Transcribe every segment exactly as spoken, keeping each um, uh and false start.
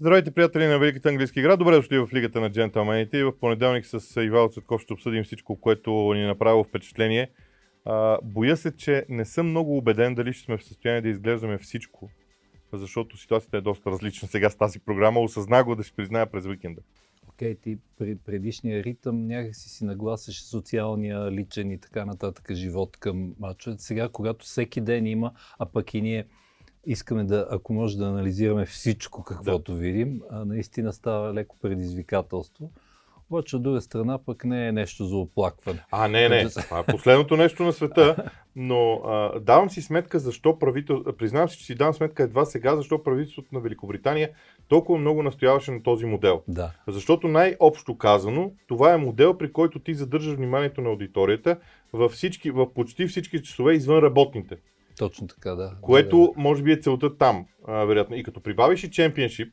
Здравейте, приятели на Великата английска игра. Добре дошли в Лигата на джентълмените и в понеделник с Ивал Цветков ще обсъдим всичко, което ни е направило впечатление. А, боя се, че не съм много убеден дали ще сме в състояние да изглеждаме всичко, защото ситуацията е доста различна сега с тази програма. Осъзна го, да си призная, през уикенда. Окей, okay, ти при предишния ритъм някакси си нагласяше социалния, личен и така нататък живот към мача. Сега, когато всеки ден има, а пък и ние искаме да, ако може да анализираме всичко, каквото да. видим, а наистина става леко предизвикателство. Обаче от друга страна пък не е нещо за оплакване. А, не, не. Това е последното нещо на света, но а, давам си сметка защо правителството, признавам си, че си давам сметка едва сега, защо правителството на Великобритания толкова много настояваше на този модел. Да. Защото най-общо казано, това е модел, при който ти задържаш вниманието на аудиторията във всички, в почти всички часове извън работните. Точно така, да. Което може би е целта там, а, вероятно. И като прибавиш и чемпионшип,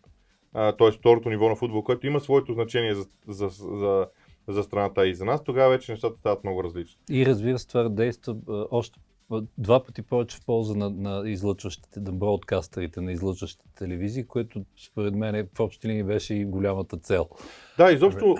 т.е. второто ниво на футбол, което има своето значение за, за, за, за страната и за нас, тогава вече нещата стават много различни. И разбира се, това действа още два пъти повече в полза на, на излъчващите, на бродкастерите, на излъчващите телевизии, което според мен в общи линии беше и голямата цел. Да, изобщо,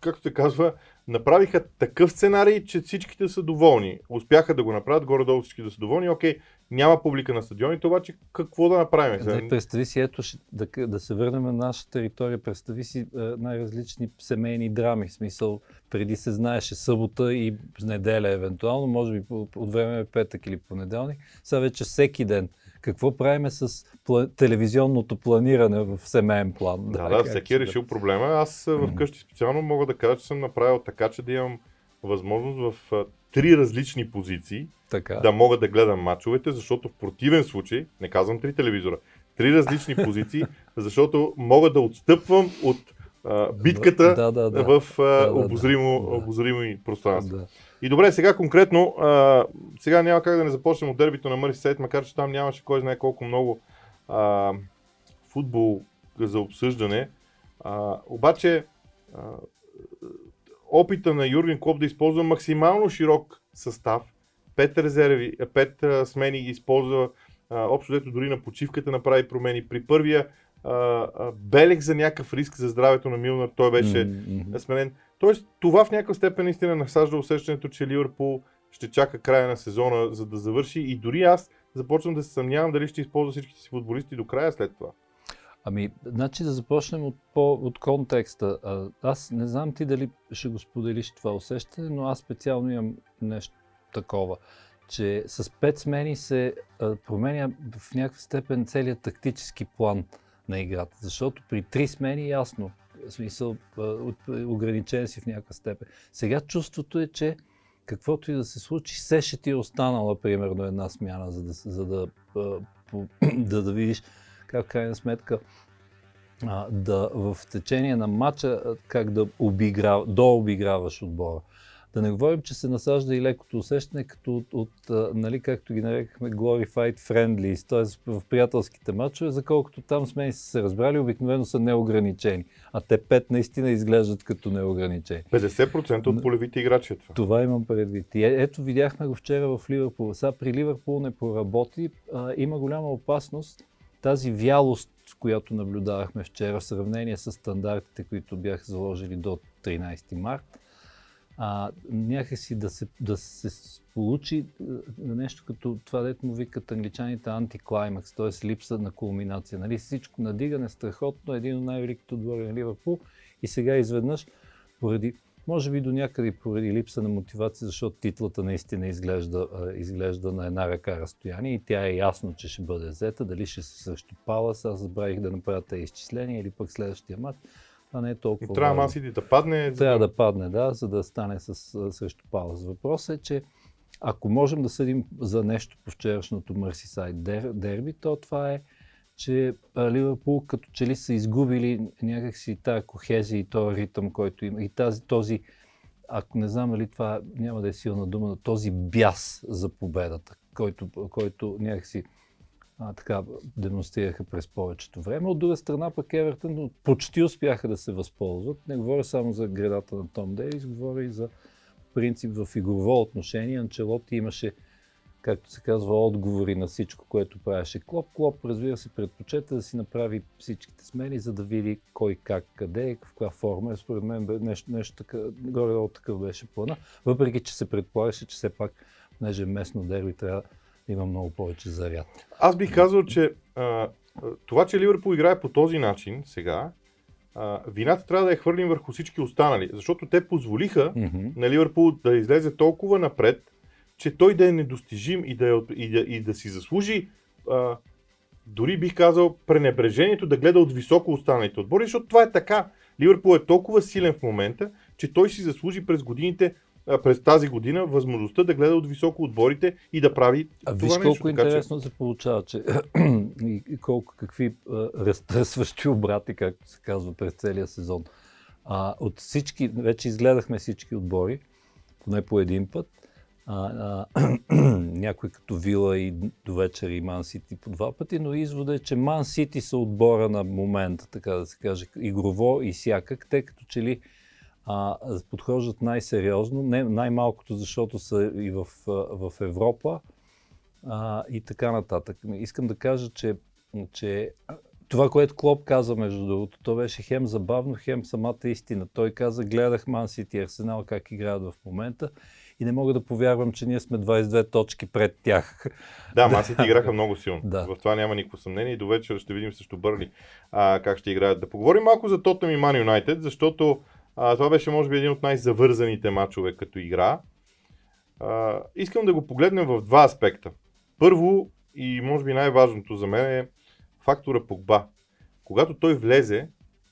както се казва, направиха такъв сценарий, че всичките са доволни. Успяха да го направят, горе-долу всички да са доволни. Окей, няма публика на стадионите, обаче какво да направим? Да, представи си, ето, да, да се върнем на нашата територия, представи си най-различни семейни драми. В смисъл, преди се знаеше събота и неделя евентуално, може би от време петък или понеделник. Сега вече всеки ден. Какво правиме с пла... телевизионното планиране в семейен план? Да, да, да всеки е решил да... проблема. Аз mm-hmm. вкъщи специално мога да кажа, че съм направил така, че да имам възможност в а, три различни позиции така. да мога да гледам мачовете, защото в противен случай, не казвам три телевизора, три различни позиции, защото мога да отстъпвам от а, битката да, да, да, в а, да, да, обозримо, да. обозрими пространство. Да. И добре, сега конкретно, а, сега няма как да не започнем от дербито на Мърсисайд, макар че там нямаше кой знае колко много а, футбол за обсъждане. А, обаче а, опита на Юрген Клоп да използва максимално широк състав, пет резерви, пет а, смени ги използва, а, общо дето дори на почивката направи промени. При първия а, а, белег за някакъв риск за здравето на Милнер, той беше mm-hmm. сменен. Тоест, това в някакъв степен наистина насажда усещането, че Ливърпул ще чака края на сезона, за да завърши, и дори аз започвам да се съмнявам дали ще използва всичките си футболисти до края след това. Ами, значи да започнем от, по, от контекста. Аз не знам ти дали ще го споделиш това усещане, но аз специално имам нещо такова, че с пет смени се променя в някаква степен целият тактически план на играта, защото при три смени ясно, в смисъл, ограничен си в някаква степен. Сега чувството е, че каквото и да се случи, все ще ти е останала примерно една смяна, за да, за да, по, да, да видиш как в крайна сметка да, в течение на матча как да обигра, дообиграваш отбора. Да не говорим, че се насажда и лекото усещане, като от, от нали, както ги нарекахме, glorified friendlies, т.е. в приятелските матчове, за колкото там смени са се разбрали, обикновено са неограничени, а те пет наистина изглеждат като неограничени. петдесет процента от полевите играчи. Това. това имам предвид. И е, ето видяхме го вчера в Ливърпул. Сега при Ливърпул не проработи, а, има голяма опасност тази вялост, която наблюдавахме вчера в сравнение с стандартите, които бяха заложили до тринайсети март. А, някакси да се, да се получи нещо като това, дето му викат англичаните антиклаймакс, т.е. липса на кулминация. Нали? Всичко надигане страхотно, един от най-великите отбори на Ливърпул, и сега изведнъж, поради, може би до някъде поради липса на мотивация, защото титлата наистина изглежда, изглежда на една ръка разстояние и тя е ясно, че ще бъде взета, дали ще се срещу Палас, аз забравих да направя тези изчисления, или пък следващия матч. А не е толкова. И трябва Ман Сити да падне. Трябва да падне, да, за да стане с, срещу Палас. Въпросът е, че ако можем да съдим за нещо по вчерашното Мърсисайд дер, дерби, то това е, че Ливърпул като че ли са изгубили някакси тази кохезия и този ритъм, който има. И тази, този, ако не знам ли това, няма да е силна дума, но този бяс за победата, който, който някакси А, така демонстрираха през повечето време. От друга страна пък Евертън почти успяха да се възползват. Не говоря само за гредата на Том Дейвис, говоря и за принцип в игрово отношение. Анчелоти имаше както се казва, отговори на всичко, което правеше Клоп. Клоп, разбира се, предпочета да си направи всичките смени, за да види кой, как, къде, в каква форма. Според мен бе нещо, нещо така, горе-долу такъв беше плана, въпреки че се предполагаше, че все пак, понеже местно дерби, трябва да има много повече заряд. Аз бих казал, че а, това, че Ливърпул играе по този начин сега, а, вината трябва да я хвърлим върху всички останали, защото те позволиха mm-hmm. на Ливърпул да излезе толкова напред, че той да е недостижим и да, и да, и да си заслужи, а, дори бих казал, пренебрежението да гледа от високо останалите отбори, защото това е така. Ливърпул е толкова силен в момента, че той си заслужи през годините, а, през тази година, възможността да гледа от високо отборите и да прави а, това виж, нещо. Виж колко така, интересно че... се получава, че и колко какви а, разтърсващи обрати, както се казва, през целия сезон. А, от всички, вече изгледахме всички отбори, поне по един път. А, а, някой като Вила и довечер и Ман Сити по два пъти, но изводът е, че Ман Сити са отбора на момента, така да се каже, игрово и всякак. Те като че ли а, подхождат най-сериозно, не, най-малкото, защото са и в, в Европа а, и така нататък. Искам да кажа, че, че това, което Клоп каза, между другото, то беше хем забавно, хем самата истина. Той каза, гледах Ман Сити и Арсенал как играят в момента и не мога да повярвам, че ние сме двайсет и две точки пред тях. Да, Ман Сити играха много силно. Да. В това няма никакво съмнение и до вечера ще видим също Бърли а, как ще играят. Да поговорим малко за Тотнам и Ман Юнайтед, защото а, това беше може би един от най-завързаните мачове като игра. А, искам да го погледнем в два аспекта. Първо и може би най-важното за мен е фактора Погба. Когато той влезе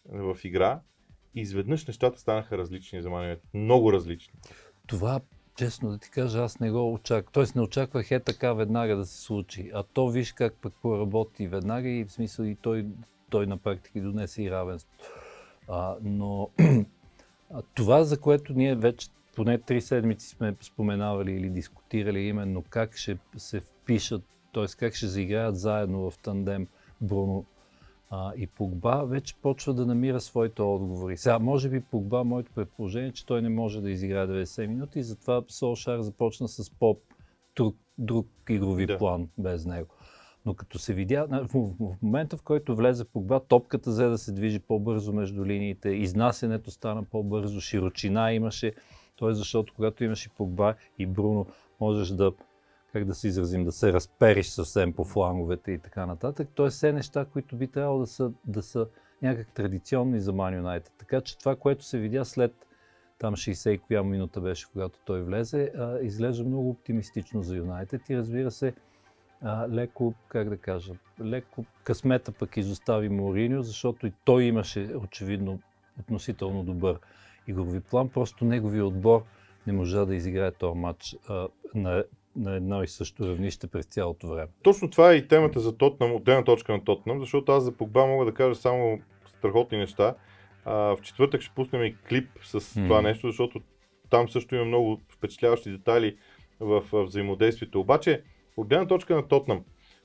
в игра, изведнъж нещата станаха различни за Ман Юнайтед. Много различни. Това, честно да ти кажа, аз не го очаквах. Тоест не очаквах е така веднага да се случи. А то виж как пък поработи веднага и в смисъл и той, той на практика донесе и равенство. А, но а това, за което ние вече поне три седмици сме споменавали или дискутирали, именно как ще се впишат, т.е. как ще заиграят заедно в тандем Бруно а, и Погба, вече почва да намира своите отговори. Сега, може би Погба, моето предположение е, че той не може да изиграе деветдесет минути и затова Солшар започна с по-друг друг игрови да. план без него. Но като се видя, в момента в който влезе Погба, топката взе да се движи по-бързо между линиите, изнасянето стана по-бързо, широчина имаше, т.е. защото когато имаш и Погба и Бруно, можеш да как да се изразим, да се разпериш съвсем по фланговете и така нататък. Т.е. все неща, които би трябвало да са, да са някак традиционни за Ман Юнайтед. Така че това, което се видя след там шейсет коя минута беше, когато той влезе, а, изглежда много оптимистично за Юнайтед и разбира се, а, леко, как да кажа, леко късмета пък изостави Моуриньо, защото и той имаше очевидно относително добър игрови план, просто неговият отбор не можа да изиграе този матч а, на на едно и също равнище през цялото време. Точно това е и темата за Тотнам, отделна точка на Тотнам, защото аз за Погба мога да кажа само страхотни неща. А, в четвъртък ще пуснем и клип с mm. това нещо, защото там също има много впечатляващи детайли в, в взаимодействието. Обаче, отделна точка на Тотнам.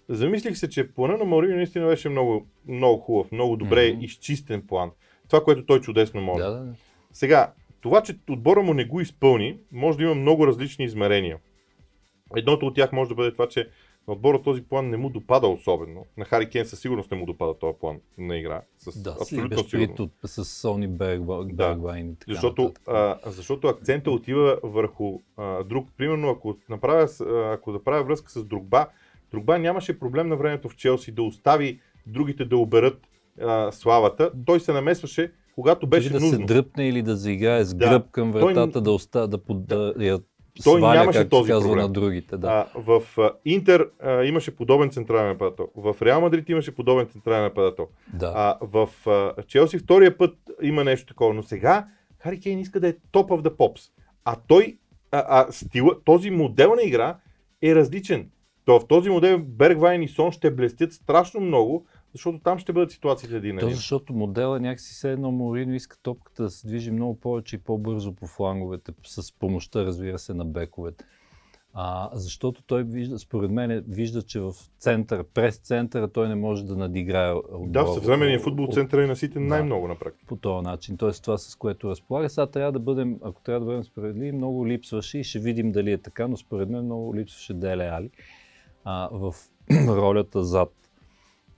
Замислих се, че плана на Моуриньо наистина беше много, много хубав, много добре mm-hmm. изчистен план. Това, което той чудесно може. Да, да. Сега, това, че отбора му не го изпълни, може да има много различни измерения. Едното от тях може да бъде това, че на отбора този план не му допада особено. На Хари Кейн със сигурност не му допада този план на игра. С, да, абсолютно сигурно. С Сони Берг, Бергвайн и така. Защото, а, защото акцентът отива върху а, друг. Примерно, ако направя, ако направя връзка с Другба, Другба нямаше проблем на времето в Челси да остави другите да оберат а, славата. Той се намесваше, когато беше нужно. Или да нужно. Се дръпне или да заиграе с да. гръб към вратата, той... да остава да поддържат. Той сваля, нямаше този проблем. На другите, да. а, в а, Интер а, имаше подобен централен нападател, в Реал Мадрид имаше подобен централен нападател, да. а, в а, Челси втория път има нещо такова, но сега Хари Кейн иска да е top of the pops, а той, а, а, стила, този модел на игра е различен. То в този модел Бергвайн и Сон ще блестят страшно много, защото там ще бъдат ситуациите един на един. То защото моделът някакси все едно Моуриньо иска топката да се движи много повече и по-бързо по фланговете, с помощта, разбира се, на бековете. А, защото той, вижда, според мен, вижда, че в центъра, през центъра, той не може да надиграе отбора. Да, в съвременния футбол центъра е наситен да, най-много на практика. По този начин, т.е. това с което разполага. Сега трябва да бъдем, ако трябва да бъдем справедливи, много липсваше и ще видим дали е така, но според мен много липсваше Деле Али а, в ролята зад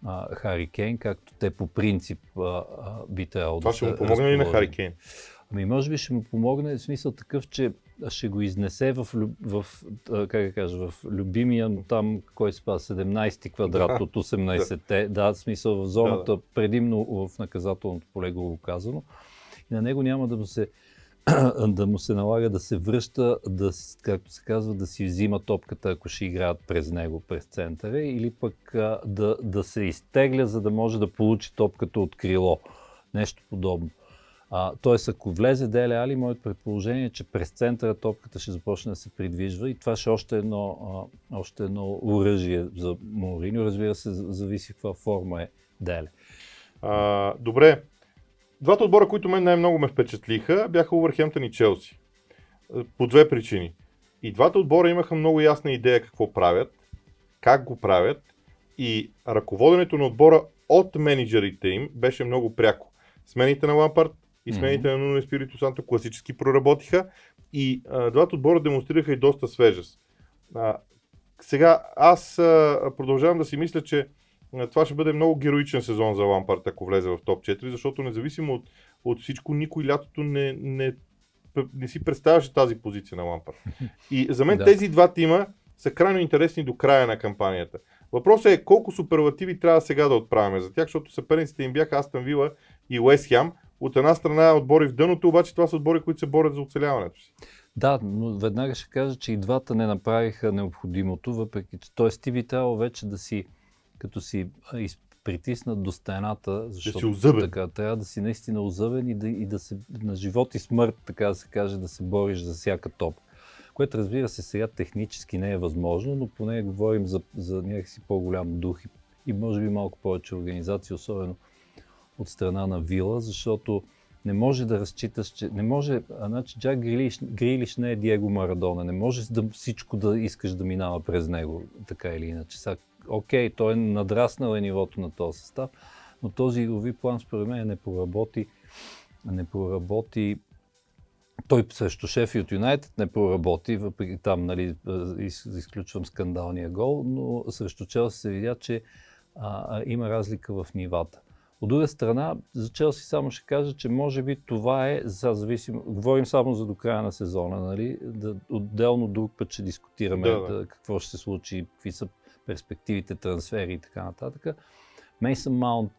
а, Хари Кейн, както те по принцип а, а, би трябвало да се разположим. Това ще му помогне ли на Хари Кейн? Ами може би ще му помогне в смисъл такъв, че ще го изнесе в, в, как да кажа, в любимия, но там, кой се пада, седемнайсети квадрат да, от осемнайсетте, да. Да, в смисъл в зоната, да, да. Предимно в наказателното поле го казано. И на него няма да му се, да му се налага да се връща, да, както се казва, да си взима топката, ако ще играят през него, през центъра, или пък да, да се изтегля, за да може да получи топката от крило, нещо подобно. А, тоест, ако влезе Деле Али, моето предположение е, че през центъра топката ще започне да се придвижва и това ще е още едно, а, още едно оръжие за Моуриньо. Разбира се, зависи каква форма е Деле. А, добре. Двата отбора, които мен най-много ме впечатлиха, бяха Уулвърхямптън и Челси. По две причини. И двата отбора имаха много ясна идея какво правят, как го правят и ръководенето на отбора от менеджерите им беше много пряко. Смените на Лампард и смените mm-hmm. на Нуно Спирито Санто класически проработиха и а, двата отбора демонстрираха и доста свежест. А, сега аз а, продължавам да си мисля, че а, това ще бъде много героичен сезон за Лампард, ако влезе в топ четири, защото независимо от, от всичко, никой лятото не, не, не си представяше тази позиция на Лампард. И за мен да. Тези два тима са крайно интересни до края на кампанията. Въпросът е колко суперлативи трябва сега да отправяме за тях, защото съперниците им бяха Астън Вила и Уест Хям. От една страна отбори в дъното, обаче това са отбори, които се борят за оцеляването си. Да, но веднага ще кажа, че и двата не направиха необходимото, въпреки че т.е. ти би трябвало вече да си, като си притиснат до стената, защото да така, трябва да си наистина озъбен и да, и да се на живот и смърт, така да се каже, да се бориш за всяка топка. Което разбира се сега технически не е възможно, но поне говорим за, за някакси по-голям дух и, и може би малко повече организация, особено от страна на Вила, защото не може да разчиташ, че не може, а значи Джак Грилиш, Грилиш не е Диего Марадона, не можеш да всичко да искаш да минава през него, така или иначе. Сега, окей, той е надраснал е нивото на този състав, но този игрови план според мен не проработи, не проработи. Той срещу Шеффилд Юнайтед не проработи, въпреки там, нали, из, изключвам скандалния гол, но срещу Челси се видя, че а, а, има разлика в нивата. От друга страна, за Челси само ще кажа, че може би това е, за зависимо, говорим само за до края на сезона, нали, да, отделно друг път ще дискутираме да, да. Да, какво ще се случи, какви са перспективите, трансфери и така нататък. Мейсън Маунт,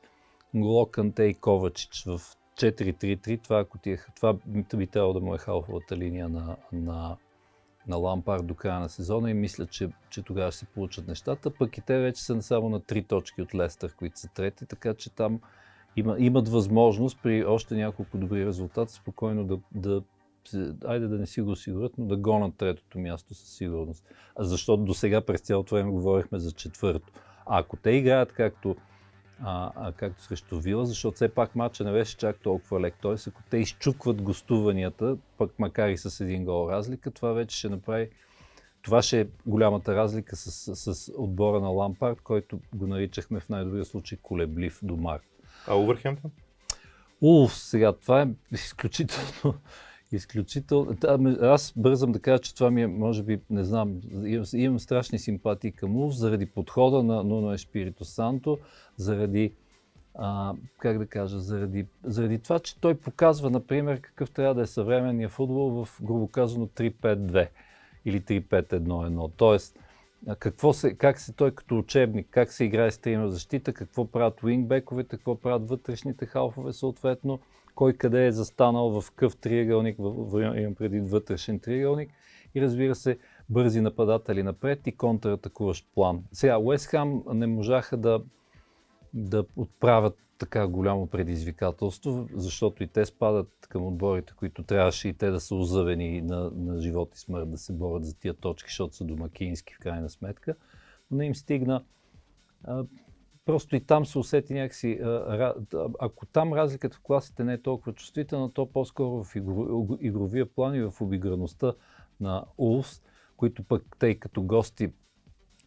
Глоканте и Ковачич в четири три три, това, ако ти е, това би трябвало да му е халфовата линия на, на, на Лампард до края на сезона и мисля, че, че тогава ще се получат нещата, пък и те вече са само на три точки от Лестър, които са трети, така че там има, имат възможност при още няколко добри резултати спокойно да, да, айде да не си го осигурят, но да гонат третото място със сигурност. А защото до сега през цялото време говорихме за четвърто. А ако те играят както А, а както срещу Вила, защото все пак матча не беше чак толкова лек. Т.е. ако те изчукват гостуванията, пък макар и с един гол разлика, това вече ще направи, това ще е голямата разлика с, с, с отбора на Лампард, който го наричахме в най-добрия случай колеблив до март. А Уулвърхямптън? Уф, сега това е изключително... Изключително. Да, аз бързам да кажа, че това ми е, може би, не знам, имам, имам страшни симпатии към Улф, заради подхода на Нуно Еспирито Санто, заради, а, как да кажа, заради, заради това, че той показва, например, какъв трябва да е съвременния футбол в, грубо казано, три пет две или три пет едно едно. Тоест, какво се, как се той като учебник, как се играе с трима защита, какво правят уингбековете, какво правят вътрешните халфове, съответно, кой къде е застанал в къв триъгълник, имам преди вътрешен триъгълник и разбира се бързи нападатели напред и контратакуващ план. Сега Уест Хам не можаха да, да отправят така голямо предизвикателство, защото и те спадат към отборите, които трябваше и те да са озъвени на, на живот и смърт, да се борят за тия точки, защото са домакински в крайна сметка, но не им стигна. Просто и там се усети някакси, ако там разликата в класите не е толкова чувствителна, то по-скоро в игровия план и в обиграността на Улс, които пък тъй като гости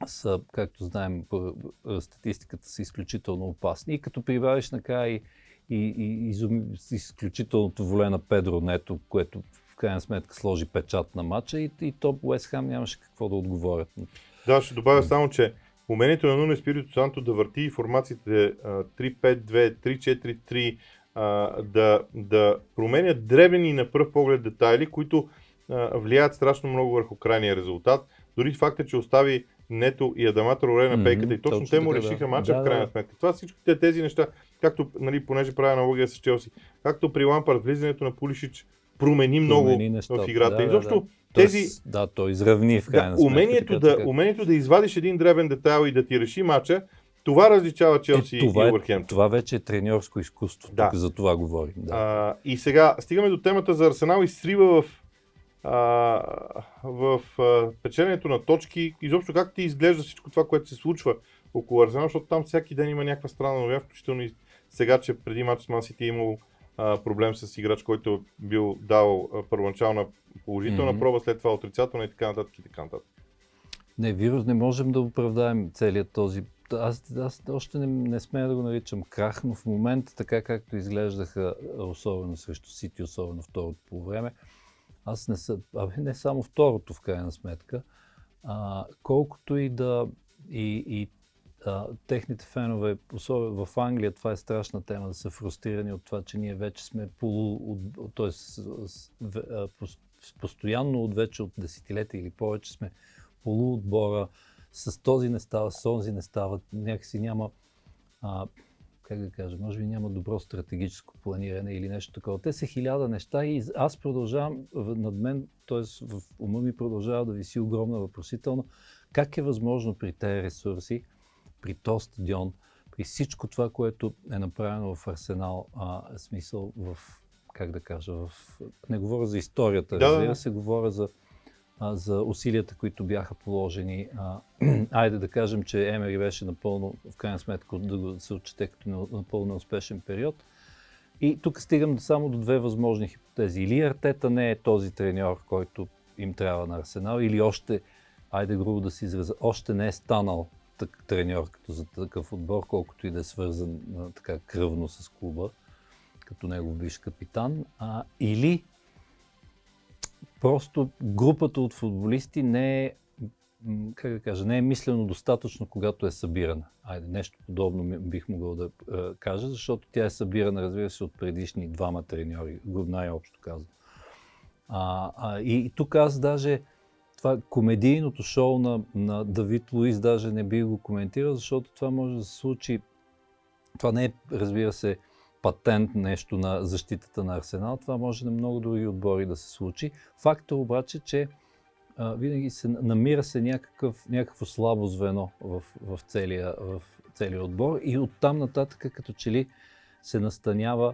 са, както знаем, по статистиката са изключително опасни. И като прибавиш накрая и, и, и изум... изключителното воле на Педро Нето, което в крайна сметка сложи печат на матча, и, и то Уест Хям нямаше какво да отговорят. Да, ще добавя само, че умението на Нуно Спирито Санто да върти формациите три пет-две, три четири-три, да, да променят дребни на пръв поглед детайли, които влияят страшно много върху крайния резултат. Дори факта, че остави Нето и Адамата Роре на пейката, mm-hmm, и точно, точно те му така, решиха да. матча да, в крайна сметка. Това всичките тези неща, както, нали, понеже правя аналогия с Челси, както при Лампард, влизането на Пулишич промени много промени неща в играта. Да, и защото да. тези... Да, той изравни в крайна да, сметка. Умението, така, да, така. умението да извадиш един дребен детайл и да ти реши матча, това различава Челси е, и Уулвърхямптън. Това вече е треньорско изкуство, да. тук за това говорим. Да. А, и сега стигаме до темата за Арсенал и срива в Uh, в uh, печенето на точки, изобщо как ти изглежда всичко това, което се случва около Арсенал, защото там всеки ден има някаква странна новина, включително и сега, че преди матч с Ман Сити е имал uh, проблем с играч, който е бил дал uh, първоначална положителна mm-hmm. проба, след това отрицателна и така нататък и така нататък. Не, вирус, не можем да оправдаем целият този... Аз, аз още не, не смея да го наричам крах, но в момента, така както изглеждаха, особено срещу Сити, особено второто полувреме, Аз не, са, не само второто в крайна сметка, а, колкото и да и, и а, техните фенове, особено в Англия, това е страшна тема, да са фрустрирани от това, че ние вече сме полу, т.е. постоянно от вече от десетилетия или повече сме полуотбора, с този не става, с онзи не става, някакси няма, а, как да кажа, може би няма добро стратегическо планиране или нещо такова. Те са хиляда неща и аз продължавам над мен, т.е. в ума ми продължава да виси огромна въпросителна. Как е възможно при тези ресурси, при то стадион, при всичко това, което е направено в Арсенал, а, смисъл в, как да кажа, в... не говоря за историята, да. разбира се, говоря за, а, за усилията, които бяха положени. А, айде да кажем, че Емери беше напълно, в крайна сметка, да се отчете като напълно успешен период. И тук стигам само до две възможни хипотези. Или Артета не е този треньор, който им трябва на Арсенал, или още, айде грубо да се израза, още не е станал так, треньор като за такъв отбор, колкото и да е свързан така кръвно с клуба, като негов бивш капитан. А, или просто групата от футболисти не е, как да кажа, не е мислено достатъчно, когато е събирана. Айде, нещо подобно бих могъл да е, кажа, защото тя е събирана, разбира се, от предишни двама треньори, най-общо казвам. А, а, и, и тук аз даже това комедийното шоу на, на Давид Луис даже не бих го коментирал, защото това може да се случи, това не е, разбира се, патент нещо на защитата на Арсенал, това може на много други отбори да се случи. Факт е обаче, че а, винаги се намира се някакъв, някакво слабо звено в, в, целия, в целия отбор и оттам нататък като че ли се настанява,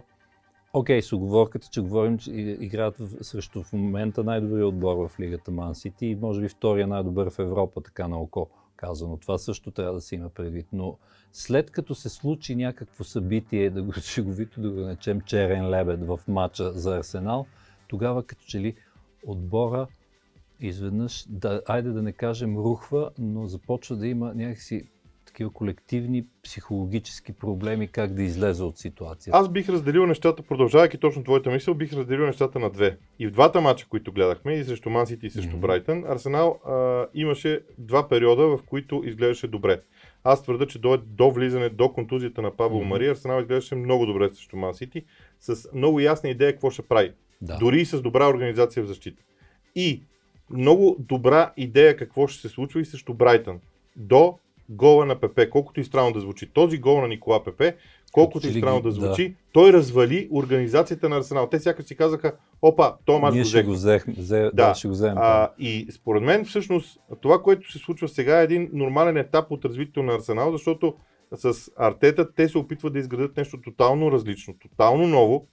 окей, с уговорката, че говорим, че играят в, срещу в момента най-добрия отбор в лигата Ман Сити и може би втория най-добър в Европа, така на око казано. Това също трябва да се има предвид, но след като се случи някакво събитие, да го шеговито да го наречем черен лебед в матча за Арсенал, тогава като че ли отбора изведнъж, да, айде да не кажем рухва, но започва да има някакси такива колективни психологически проблеми, как да излезе от ситуацията. Аз бих разделил нещата, продължавайки точно твоята мисъл, бих разделил нещата на две. И в двата матча, които гледахме, и срещу Ман Сити, и срещу mm-hmm. Брайтън, Арсенал а, имаше два периода, в които изглеждаше добре. Аз твърда, че до, до влизане, до контузията на Пабло mm-hmm. Мария, Арсенал изглеждаше много добре срещу Ман Сити, с много ясна идея какво ще прави. Да. Дори и с добра организация в защита. И много добра идея какво ще се случва и срещу Брайтън. До гола на Пепе, колкото и странно да звучи. Този гол на Никола Пепе, колкото и странно да звучи, да. той развали организацията на Арсенал. Те сякаш си казаха, опа, то мач го взехме. Го взех, взе, да. да, ще го вземем. А, и според мен всъщност това, което се случва сега е един нормален етап от развитието на Арсенал, защото с Артета те се опитват да изградят нещо тотално различно, тотално ново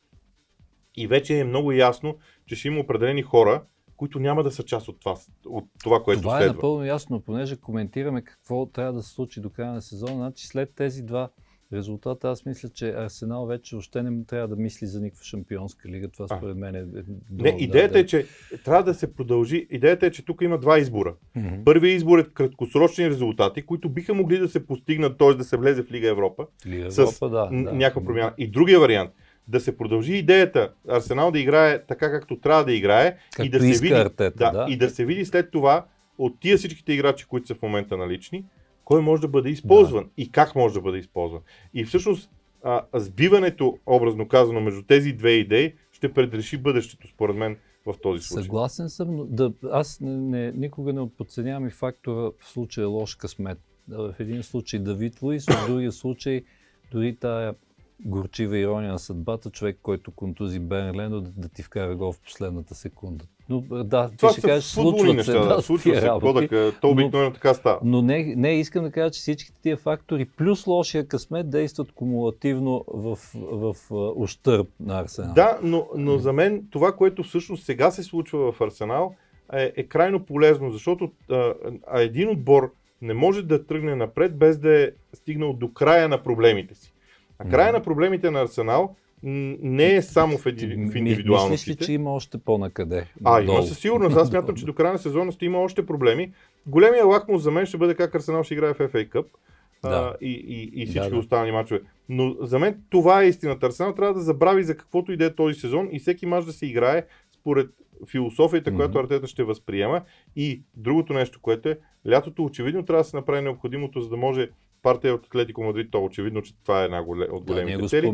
и вече е много ясно, че ще има определени хора, които няма да са част от това, от това което това следва. Това е напълно ясно, понеже коментираме какво трябва да се случи до края на сезона. Значи след тези два резултата. Аз мисля, че Арсенал вече още не трябва да мисли за никаква шампионска лига. Това а. според мен е... Не, идеята да, е, че трябва да се продължи. Идеята е, че тук има два избора. Mm-hmm. Първият избор е краткосрочни резултати, които биха могли да се постигнат, т.е. да се влезе в Лига Европа, Лига с Европа, да, н- да. някаква промяна. И другия вариант, да се продължи идеята Арсенал да играе така, както трябва да играе, и да, се види, Артета, да, да. и да се види след това от тия всичките играчи, които са в момента налични, кой може да бъде използван да. и как може да бъде използван. И всъщност а, сбиването, образно казано, между тези две идеи ще предреши бъдещето, според мен, в този случай. Съгласен съм, но да, аз не, не, никога не подценявам и фактора в случая лош късмет. В един случай Давид Луис, в другия случай дори тая горчива ирония на съдбата, човек, който контузи Бернлендо, да, да ти вкара гол в последната секунда. Но, да, това ще кажеш, случват неща, се, да, случва се кодъка, то обикновено така става. Но не, не искам да кажа, че всичките тия фактори плюс лошия късмет действат кумулативно в, в, в ущърб на Арсенал. Да, но, но за мен това, което всъщност сега се случва в Арсенал е, е крайно полезно, защото а, а един отбор не може да тръгне напред без да е стигнал до края на проблемите си. А края на проблемите на Арсенал не е само в, еди... в индивидуалностите. Мислиш ли, че има още по-накъде? А, има със сигурност. Аз смятам, че до края на сезона ще има още проблеми. Големия лакмус за мен ще бъде как Арсенал ще играе в еф ей Cup да. и, и, и всички да, да. останали мачове. Но за мен това е истината. Арсенал трябва да забрави за каквото иде този сезон и всеки мач да се играе според философията, mm-hmm. която Артета ще възприема. И другото нещо, което е, лятото очевидно трябва да се направи необходимото, за да може партия от Атлетико Мадрид, то очевидно, че това е една от големите да, цели.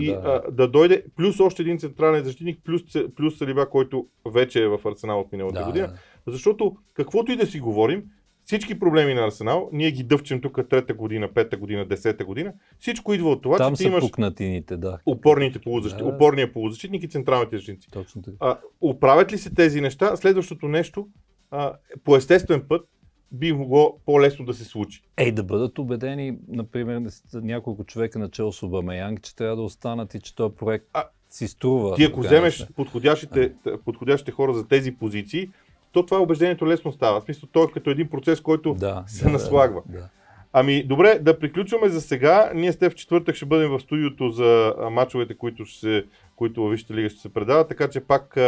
И, да. А, да дойде плюс още един централен защитник, плюс, плюс Салиба, който вече е в Арсенал от миналата да, година. Да. Защото каквото и да си говорим, всички проблеми на Арсенал, ние ги дъвчем тук трета година, пета година, десета година, всичко идва от това, там че ти имаш да. опорните полузащитни, да. опорния полузащитник и централните защитници. Оправят ли се тези неща? Следващото нещо а, по естествен път би могло по-лесно да се случи. Ей, да бъдат убедени, например, няколко човека на Челси Бамеянг, че трябва да останат и че този проект а, си струва. Ти ако вземеш подходящите, подходящите хора за тези позиции, то това убеждението лесно става. В смисъл, то е като един процес, който да, се да, наслагва. Да, да. Ами, добре, да приключваме за сега. Ние сте в четвъртък ще бъдем в студиото за мачовете, които, ще се, които във Висшата лига ще се предават, така че пак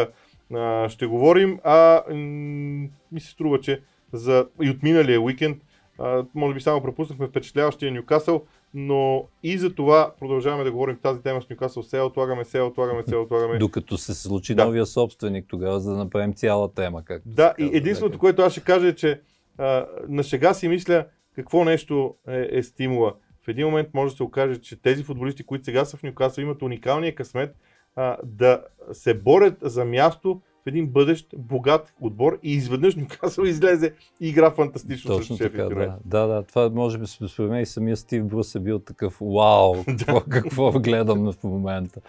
а, ще говорим. А м- ми се струва, че За... и от миналия уикенд, а, може би само пропуснахме впечатляващия Ньюкасъл, но и за това продължаваме да говорим тази тема с Ньюкасъл. Се отлагаме, се отлагаме, се отлагаме. Докато се случи да. новия собственик тогава, за да направим цяла тема. Както да, и единственото, което аз ще кажа е, че а, на шега си мисля какво нещо е, е стимула. В един момент може да се окаже, че тези футболисти, които сега са в Ньюкасъл, имат уникалния късмет а, да се борят за място в един бъдещ богат отбор и изведнъж Ньюкасъл излезе и игра фантастично с Шеф и Юнайтед. Да, да, това може би според мен и самия Стив Брус е бил такъв вау, какво, какво гледам в момента.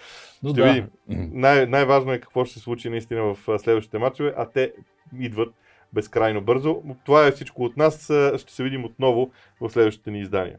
Но ще да. видим. Най- най-важно е какво ще се случи наистина в следващите матчове, а те идват безкрайно бързо. Това е всичко от нас, ще се видим отново в следващите ни издания.